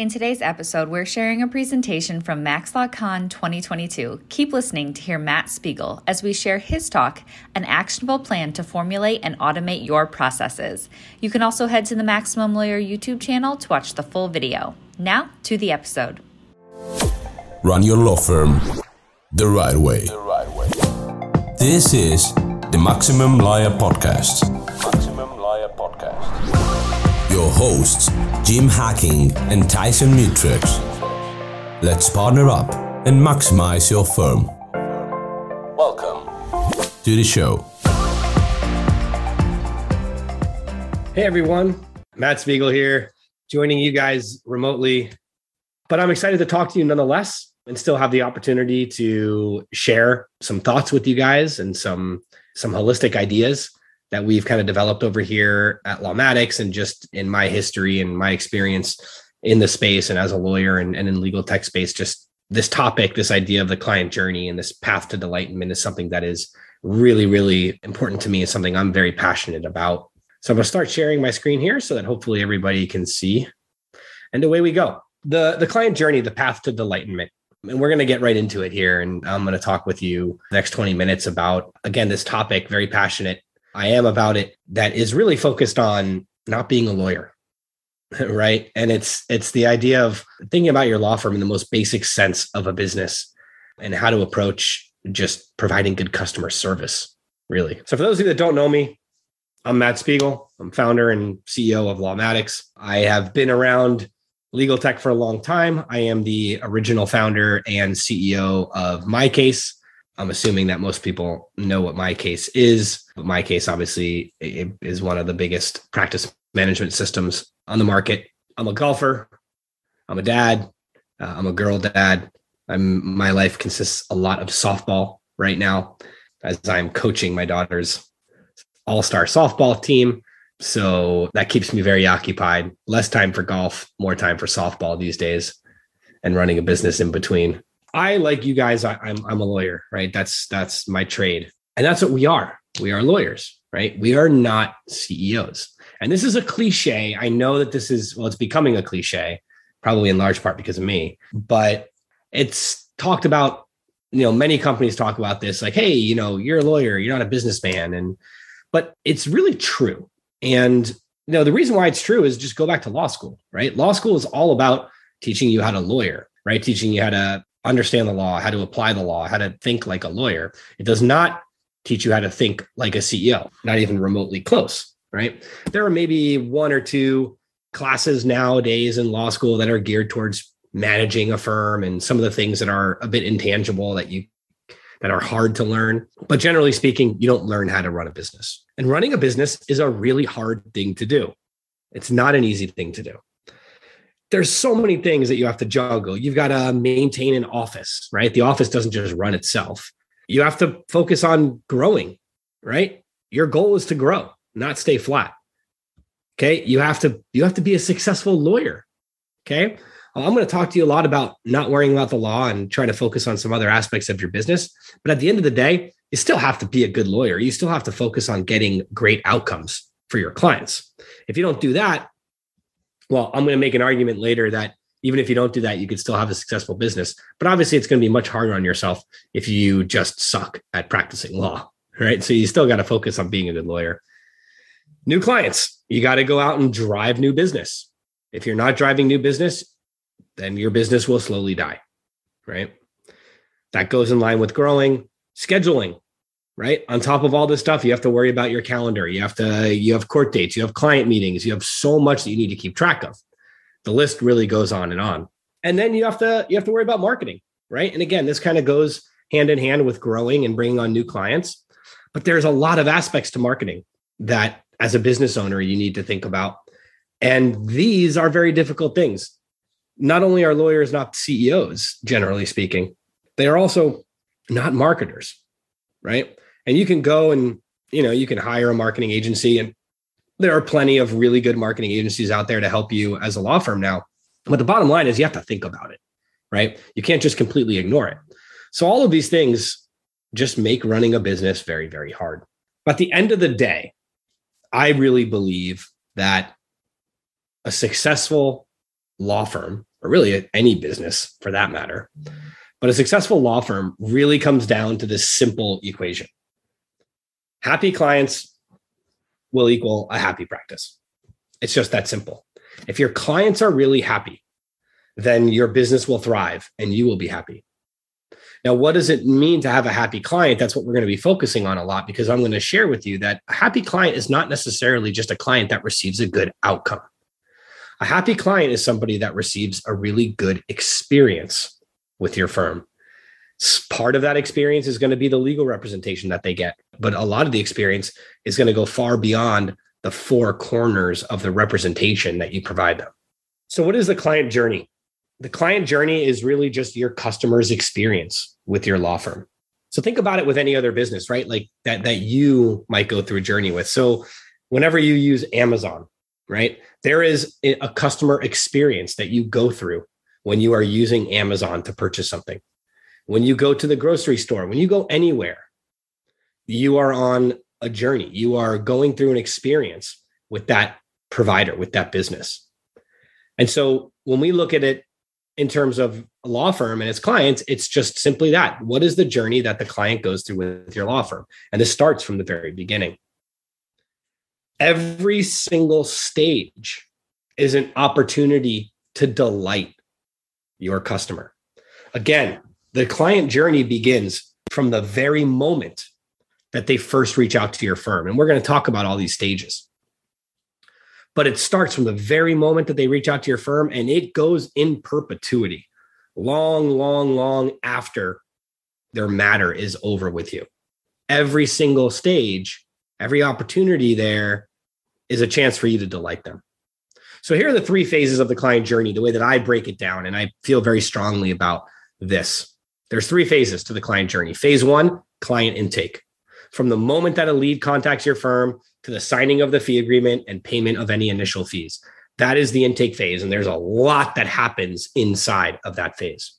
In today's episode, we're sharing a presentation from MaxLawCon 2022. Keep listening to hear Matt Spiegel as we share his talk, An Actionable Plan to Formulate and Automate Your Processes. You can also head to the Maximum Lawyer YouTube channel to watch the full video. Now, to the episode. Run your law firm the right way. This is the Maximum Lawyer Podcast. Your hosts, Jim Hacking and Tyson Mutrix. Let's partner up and maximize your firm. Welcome to the show. Hey everyone, Matt Spiegel here, joining you guys remotely, but I'm excited to talk to you nonetheless and still have the opportunity to share some thoughts with you guys and some holistic ideas that we've kind of developed over here at Lawmatics and just in my history and my experience in the space and as a lawyer and in legal tech space. Just this topic, this idea of the client journey and this path to enlightenment is something that is really, really important to me and something I'm very passionate about. So I'm gonna start sharing my screen here so that hopefully everybody can see. And away we go. The client journey, the path to enlightenment. And we're going to get right into it here. And I'm going to talk with you the next 20 minutes about, again, this topic, very passionate I am about it, that is really focused on not being a lawyer, right? And it's the idea of thinking about your law firm in the most basic sense of a business and how to approach just providing good customer service, really. So for those of you that don't know me, I'm Matt Spiegel. I'm founder and CEO of Lawmatics. I have been around legal tech for a long time. I am the original founder and CEO of MyCase. I'm assuming that most people know what MyCase is. But MyCase, obviously, is one of the biggest practice management systems on the market. I'm a golfer. I'm a dad. I'm a girl dad. My life consists a lot of softball right now, as I'm coaching my daughter's all-star softball team. So that keeps me very occupied. Less time for golf, more time for softball these days, and running a business in between. I, like you guys, I'm a lawyer, right? That's my trade. And that's what we are. We are lawyers, right? We are not CEOs. And this is a cliche. I know that this is, well, it's becoming a cliche, probably in large part because of me, but it's talked about, you know, many companies talk about this, like, hey, you know, you're a lawyer, you're not a businessman. But it's really true. And, you know, the reason why it's true is just go back to law school, right? Law school is all about teaching you how to lawyer, right? Teaching you how to understand the law, how to apply the law, how to think like a lawyer. It does not teach you how to think like a CEO, not even remotely close, right? There are maybe one or two classes nowadays in law school that are geared towards managing a firm and some of the things that are a bit intangible that are hard to learn. But generally speaking, you don't learn how to run a business. And running a business is a really hard thing to do. It's not an easy thing to do. There's so many things that you have to juggle. You've got to maintain an office, right? The office doesn't just run itself. You have to focus on growing, right? Your goal is to grow, not stay flat. Okay. You have to be a successful lawyer. Okay. I'm going to talk to you a lot about not worrying about the law and trying to focus on some other aspects of your business. But at the end of the day, you still have to be a good lawyer. You still have to focus on getting great outcomes for your clients. If you don't do that, well, I'm going to make an argument later that even if you don't do that, you could still have a successful business. But obviously, it's going to be much harder on yourself if you just suck at practicing law, right? So you still got to focus on being a good lawyer. New clients, you got to go out and drive new business. If you're not driving new business, then your business will slowly die, right? That goes in line with growing, scheduling, right? On top of all this stuff, you have to worry about your calendar. You have court dates, you have client meetings, you have so much that you need to keep track of. The list really goes on and on. And then you have to worry about marketing, right? And again, this kind of goes hand in hand with growing and bringing on new clients. But there's a lot of aspects to marketing that as a business owner, you need to think about. And these are very difficult things. Not only are lawyers not CEOs, generally speaking, they are also not marketers, right? And you can go and, you know, you can hire a marketing agency, and there are plenty of really good marketing agencies out there to help you as a law firm now. But the bottom line is you have to think about it, right? You can't just completely ignore it. So all of these things just make running a business very, very hard. But at the end of the day, I really believe that a successful law firm or really any business for that matter. But a successful law firm really comes down to this simple equation. Happy clients will equal a happy practice. It's just that simple. If your clients are really happy, then your business will thrive and you will be happy. Now, what does it mean to have a happy client? That's what we're going to be focusing on a lot, because I'm going to share with you that a happy client is not necessarily just a client that receives a good outcome. A happy client is somebody that receives a really good experience with your firm. Part of that experience is going to be the legal representation that they get, but a lot of the experience is going to go far beyond the four corners of the representation that you provide them. So what is the client journey? The client journey is really just your customer's experience with your law firm. So think about it with any other business, right? Like that you might go through a journey with. So whenever you use Amazon, right? There is a customer experience that you go through when you are using Amazon to purchase something. When you go to the grocery store, when you go anywhere, you are on a journey. You are going through an experience with that provider, with that business. And so when we look at it, in terms of a law firm and its clients, it's just simply that. What is the journey that the client goes through with your law firm? And this starts from the very beginning. Every single stage is an opportunity to delight your customer. Again, the client journey begins from the very moment that they first reach out to your firm. And we're going to talk about all these stages. But it starts from the very moment that they reach out to your firm, and it goes in perpetuity, long, long, long after their matter is over with you. Every single stage, every opportunity there is a chance for you to delight them. So here are the three phases of the client journey, the way that I break it down, and I feel very strongly about this. There's three phases to the client journey. Phase one, client intake. From the moment that a lead contacts your firm to the signing of the fee agreement and payment of any initial fees. That is the intake phase, and there's a lot that happens inside of that phase.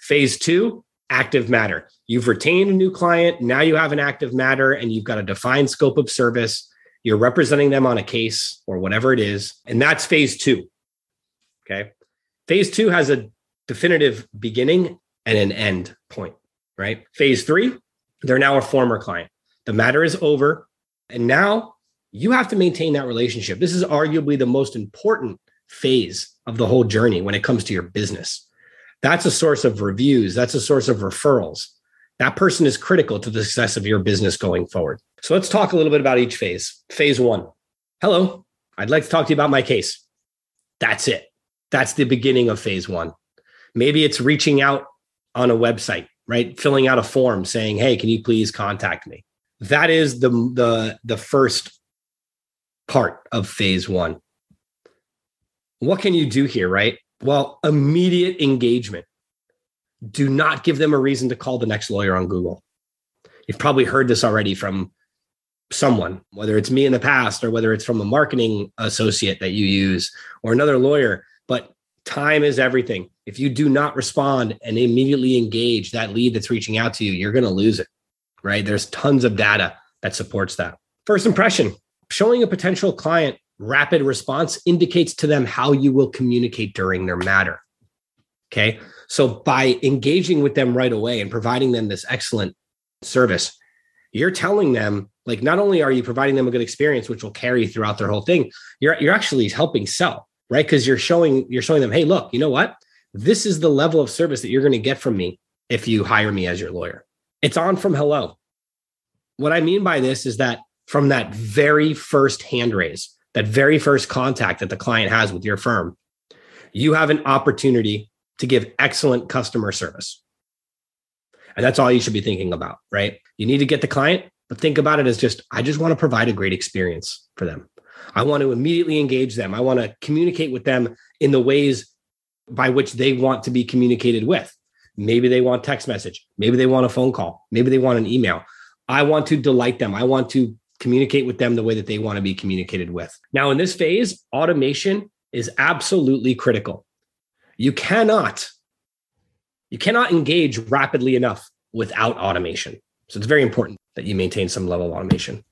Phase two, active matter. You've retained a new client, now you have an active matter, and you've got a defined scope of service. You're representing them on a case or whatever it is, and that's phase two, okay? Phase two has a definitive beginning and an end point, right? Phase three, they're now a former client. The matter is over. And now you have to maintain that relationship. This is arguably the most important phase of the whole journey when it comes to your business. That's a source of reviews. That's a source of referrals. That person is critical to the success of your business going forward. So let's talk a little bit about each phase. Phase one, hello, I'd like to talk to you about my case. That's it. That's the beginning of phase one. Maybe it's reaching out on a website, right? Filling out a form saying, hey, can you please contact me? That is the first part of phase one. What can you do here, right? Well, immediate engagement. Do not give them a reason to call the next lawyer on Google. You've probably heard this already from someone, whether it's me in the past or whether it's from a marketing associate that you use or another lawyer, but time is everything. If you do not respond and immediately engage that lead that's reaching out to you, you're going to lose it. Right? There's tons of data that supports that. First impression, showing a potential client rapid response indicates to them how you will communicate during their matter. Okay. So by engaging with them right away and providing them this excellent service, you're telling them, like, not only are you providing them a good experience, which will carry throughout their whole thing, you're actually helping sell, right? Because you're showing them, hey, look, you know what? This is the level of service that you're going to get from me if you hire me as your lawyer. It's on from hello. What I mean by this is that from that very first hand raise, that very first contact that the client has with your firm, you have an opportunity to give excellent customer service. And that's all you should be thinking about, right? You need to get the client, but think about it as I just want to provide a great experience for them. I want to immediately engage them. I want to communicate with them in the ways by which they want to be communicated with. Maybe they want text message. Maybe they want a phone call. Maybe they want an email. I want to delight them. I want to communicate with them the way that they want to be communicated with. Now, in this phase, automation is absolutely critical. You cannot engage rapidly enough without automation. So it's very important that you maintain some level of automation.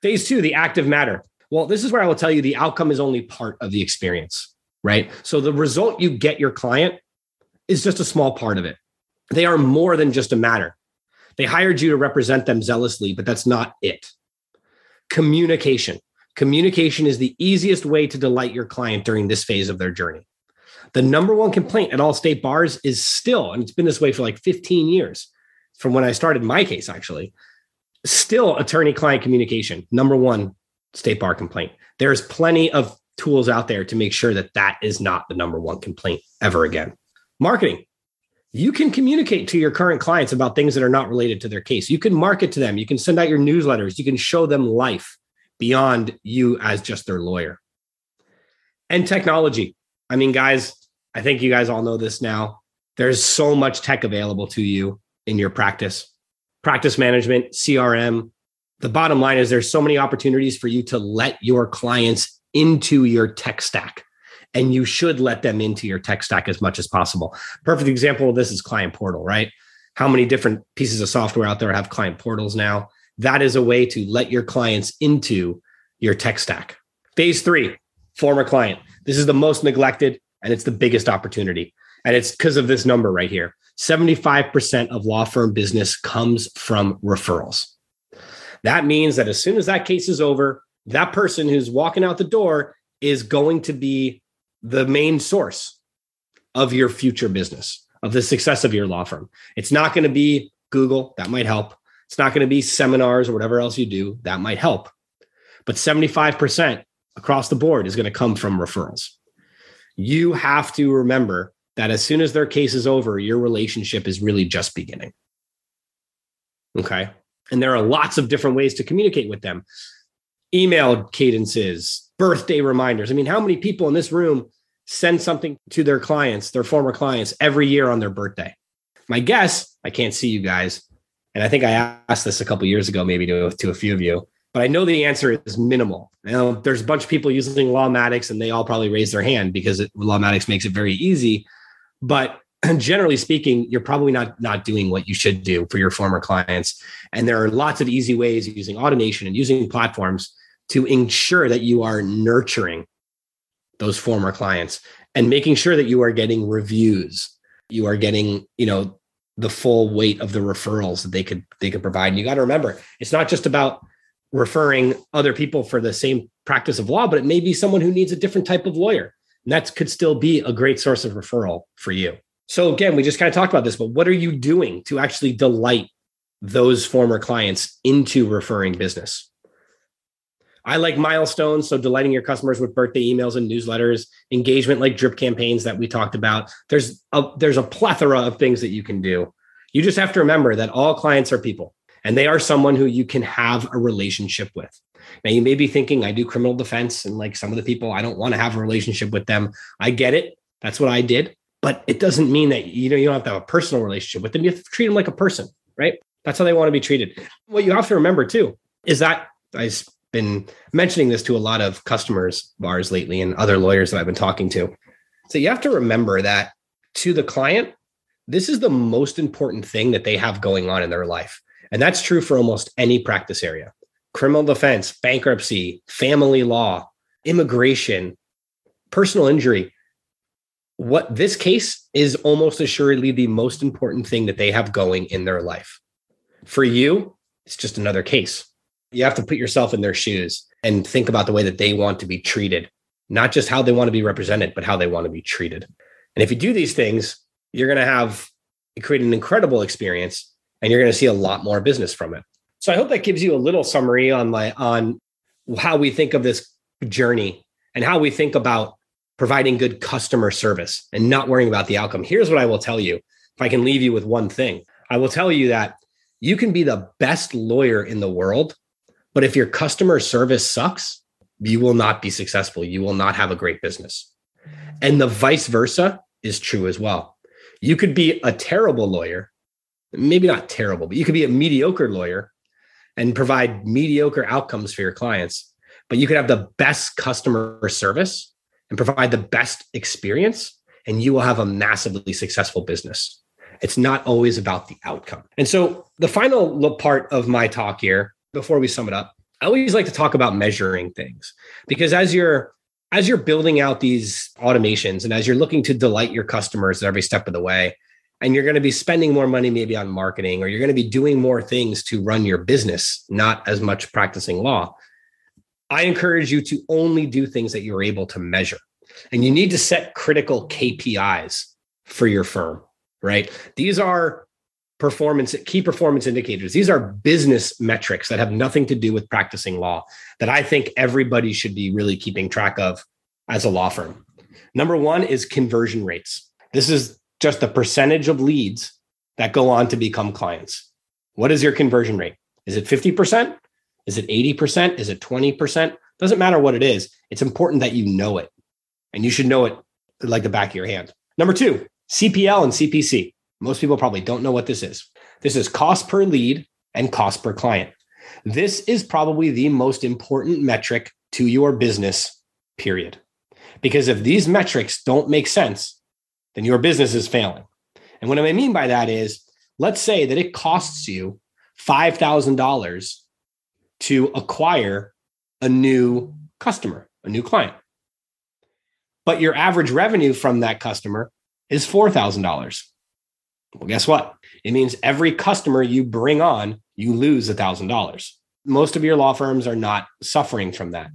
Phase two, the active matter. Well, this is where I will tell you the outcome is only part of the experience. right? So the result you get your client is just a small part of it. They are more than just a matter. They hired you to represent them zealously, but that's not it. Communication. Communication is the easiest way to delight your client during this phase of their journey. The number one complaint at all state bars is still, and it's been this way for like 15 years from when I started my case, actually, still attorney-client communication, number one state bar complaint. There's plenty of tools out there to make sure that that is not the number one complaint ever again. Marketing. You can communicate to your current clients about things that are not related to their case. You can market to them. You can send out your newsletters. You can show them life beyond you as just their lawyer. And technology. I mean, guys, I think you guys all know this now. There's so much tech available to you in your practice. Practice management, CRM. The bottom line is there's so many opportunities for you to let your clients into your tech stack. And you should let them into your tech stack as much as possible. Perfect example of this is Client Portal, right? How many different pieces of software out there have client portals now? That is a way to let your clients into your tech stack. Phase three, former client. This is the most neglected and it's the biggest opportunity. And it's because of this number right here. 75% of law firm business comes from referrals. That means that as soon as that case is over, that person who's walking out the door is going to be the main source of your future business, of the success of your law firm. It's not going to be Google. That might help. It's not going to be seminars or whatever else you do. That might help. But 75% across the board is going to come from referrals. You have to remember that as soon as their case is over, your relationship is really just beginning. Okay. And there are lots of different ways to communicate with them. Email cadences, birthday reminders. I mean, how many people in this room send something to their clients, their former clients, every year on their birthday? My guess, I can't see you guys, and I think I asked this a couple of years ago, maybe to a few of you, but I know the answer is minimal. Now, there's a bunch of people using Lawmatics, and they all probably raise their hand because Lawmatics makes it very easy. But generally speaking, you're probably not doing what you should do for your former clients. And there are lots of easy ways using automation and using platforms to ensure that you are nurturing those former clients and making sure that you are getting reviews. You are getting, the full weight of the referrals that they could provide. And you got to remember, it's not just about referring other people for the same practice of law, but it may be someone who needs a different type of lawyer. And that could still be a great source of referral for you. So again, we just kind of talked about this, but what are you doing to actually delight those former clients into referring business? I like milestones. So delighting your customers with birthday emails and newsletters, engagement like drip campaigns that we talked about. There's a plethora of things that you can do. You just have to remember that all clients are people and they are someone who you can have a relationship with. Now you may be thinking, I do criminal defense and like some of the people, I don't want to have a relationship with them. I get it. That's what I did. But it doesn't mean that, you don't have to have a personal relationship with them. You have to treat them like a person, right? That's how they want to be treated. What you have to remember too, is that I've been mentioning this to a lot of customers of ours lately and other lawyers that I've been talking to. So you have to remember that to the client, this is the most important thing that they have going on in their life. And that's true for almost any practice area. Criminal defense, bankruptcy, family law, immigration, personal injury. What this case is almost assuredly the most important thing that they have going in their life. For you, it's just another case. You have to put yourself in their shoes and think about the way that they want to be treated, not just how they want to be represented, but how they want to be treated. And if you do these things, you're going to create an incredible experience and you're going to see a lot more business from it. So I hope that gives you a little summary on how we think of this journey and how we think about providing good customer service and not worrying about the outcome. Here's what I will tell you. If I can leave you with one thing, I will tell you that you can be the best lawyer in the world, but if your customer service sucks, you will not be successful. You will not have a great business. And the vice versa is true as well. You could be a terrible lawyer, maybe not terrible, but you could be a mediocre lawyer and provide mediocre outcomes for your clients, but you could have the best customer service and provide the best experience, and you will have a massively successful business. It's not always about the outcome. And so the final part of my talk here, before we sum it up, I always like to talk about measuring things, because as you're as you're building out these automations and as you're looking to delight your customers at every step of the way, and you're going to be spending more money maybe on marketing, or you're going to be doing more things to run your business, not as much practicing law, I encourage you to only do things that you're able to measure. And you need to set critical KPIs for your firm, right? These are key performance indicators. These are business metrics that have nothing to do with practicing law that I think everybody should be really keeping track of as a law firm. Number one is conversion rates. This is just the percentage of leads that go on to become clients. What is your conversion rate? Is it 50%? Is it 80%? Is it 20%? Doesn't matter what it is. It's important that you know it. And you should know it like the back of your hand. Number two, CPL and CPC. Most people probably don't know what this is. This is cost per lead and cost per client. This is probably the most important metric to your business, period. Because if these metrics don't make sense, then your business is failing. And what I mean by that is, let's say that it costs you $5,000 to acquire a new customer, a new client. But your average revenue from that customer is $4,000. Well, guess what? It means every customer you bring on, you lose $1,000. Most of your law firms are not suffering from that.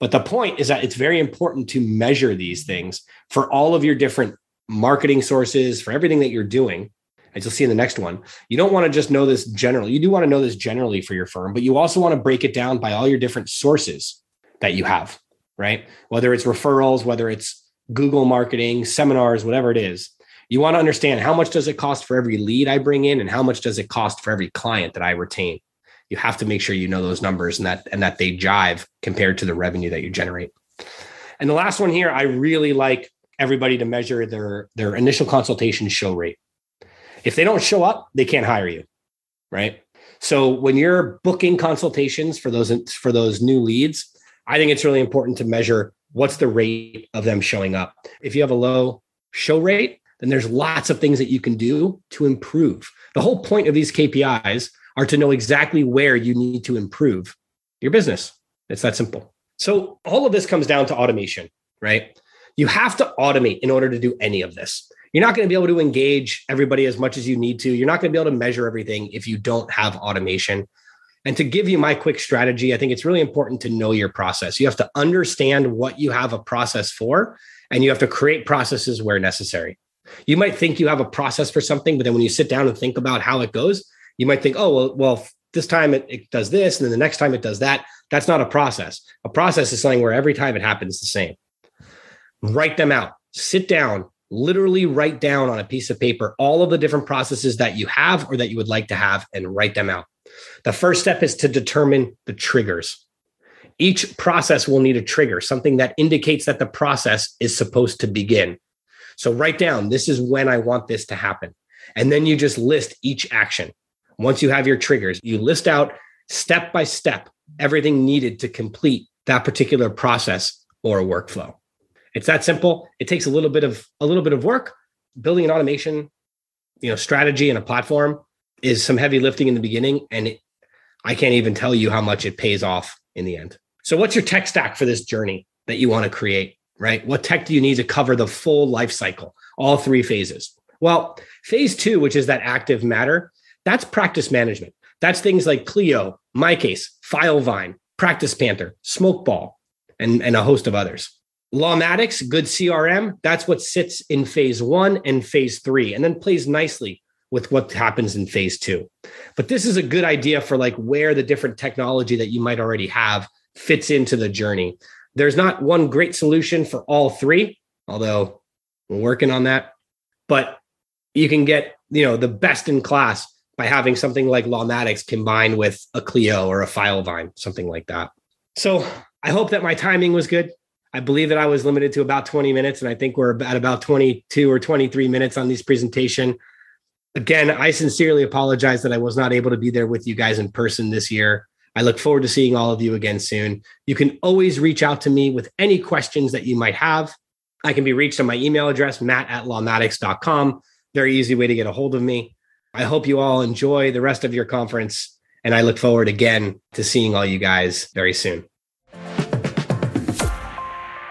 But the point is that it's very important to measure these things for all of your different marketing sources, for everything that you're doing. As you'll see in the next one, you don't want to just know this generally. You do want to know this generally for your firm, but you also want to break it down by all your different sources that you have, right? Whether it's referrals, whether it's Google marketing, seminars, whatever it is. You want to understand how much does it cost for every lead I bring in and how much does it cost for every client that I retain. You have to make sure you know those numbers and that they jive compared to the revenue that you generate. And the last one here, I really like everybody to measure their initial consultation show rate. If they don't show up, they can't hire you, right? So when you're booking consultations for those new leads, I think it's really important to measure what's the rate of them showing up. If you have a low show rate, then there's lots of things that you can do to improve. The whole point of these KPIs are to know exactly where you need to improve your business. It's that simple. So all of this comes down to automation, right? You have to automate in order to do any of this. You're not going to be able to engage everybody as much as you need to. You're not going to be able to measure everything if you don't have automation. And to give you my quick strategy, I think it's really important to know your process. You have to understand what you have a process for, and you have to create processes where necessary. You might think you have a process for something, but then when you sit down and think about how it goes, you might think, oh, well this time it does this, and then the next time it does that. That's not a process. A process is something where every time it happens the same. Write them out. Sit down. Literally write down on a piece of paper all of the different processes that you have or that you would like to have and write them out. The first step is to determine the triggers. Each process will need a trigger, something that indicates that the process is supposed to begin. So write down, this is when I want this to happen. And then you just list each action. Once you have your triggers, you list out step by step everything needed to complete that particular process or workflow. It's that simple. It takes a little bit of work. Building an automation, strategy and a platform is some heavy lifting in the beginning, and I can't even tell you how much it pays off in the end. So, what's your tech stack for this journey that you want to create? Right? What tech do you need to cover the full life cycle, all three phases? Well, phase two, which is that active matter, that's practice management. That's things like Clio, MyCase, Filevine, Practice Panther, Smokeball, and a host of others. Lawmatics, good CRM, that's what sits in phase one and phase three, and then plays nicely with what happens in phase two. But this is a good idea for like where the different technology that you might already have fits into the journey. There's not one great solution for all three, although we're working on that, but you can get, the best in class by having something like Lawmatics combined with a Clio or a Filevine, something like that. So I hope that my timing was good. I believe that I was limited to about 20 minutes, and I think we're at about 22 or 23 minutes on this presentation. Again, I sincerely apologize that I was not able to be there with you guys in person this year. I look forward to seeing all of you again soon. You can always reach out to me with any questions that you might have. I can be reached on my email address, matt@lawmatics.com. Very easy way to get a hold of me. I hope you all enjoy the rest of your conference, and I look forward again to seeing all you guys very soon.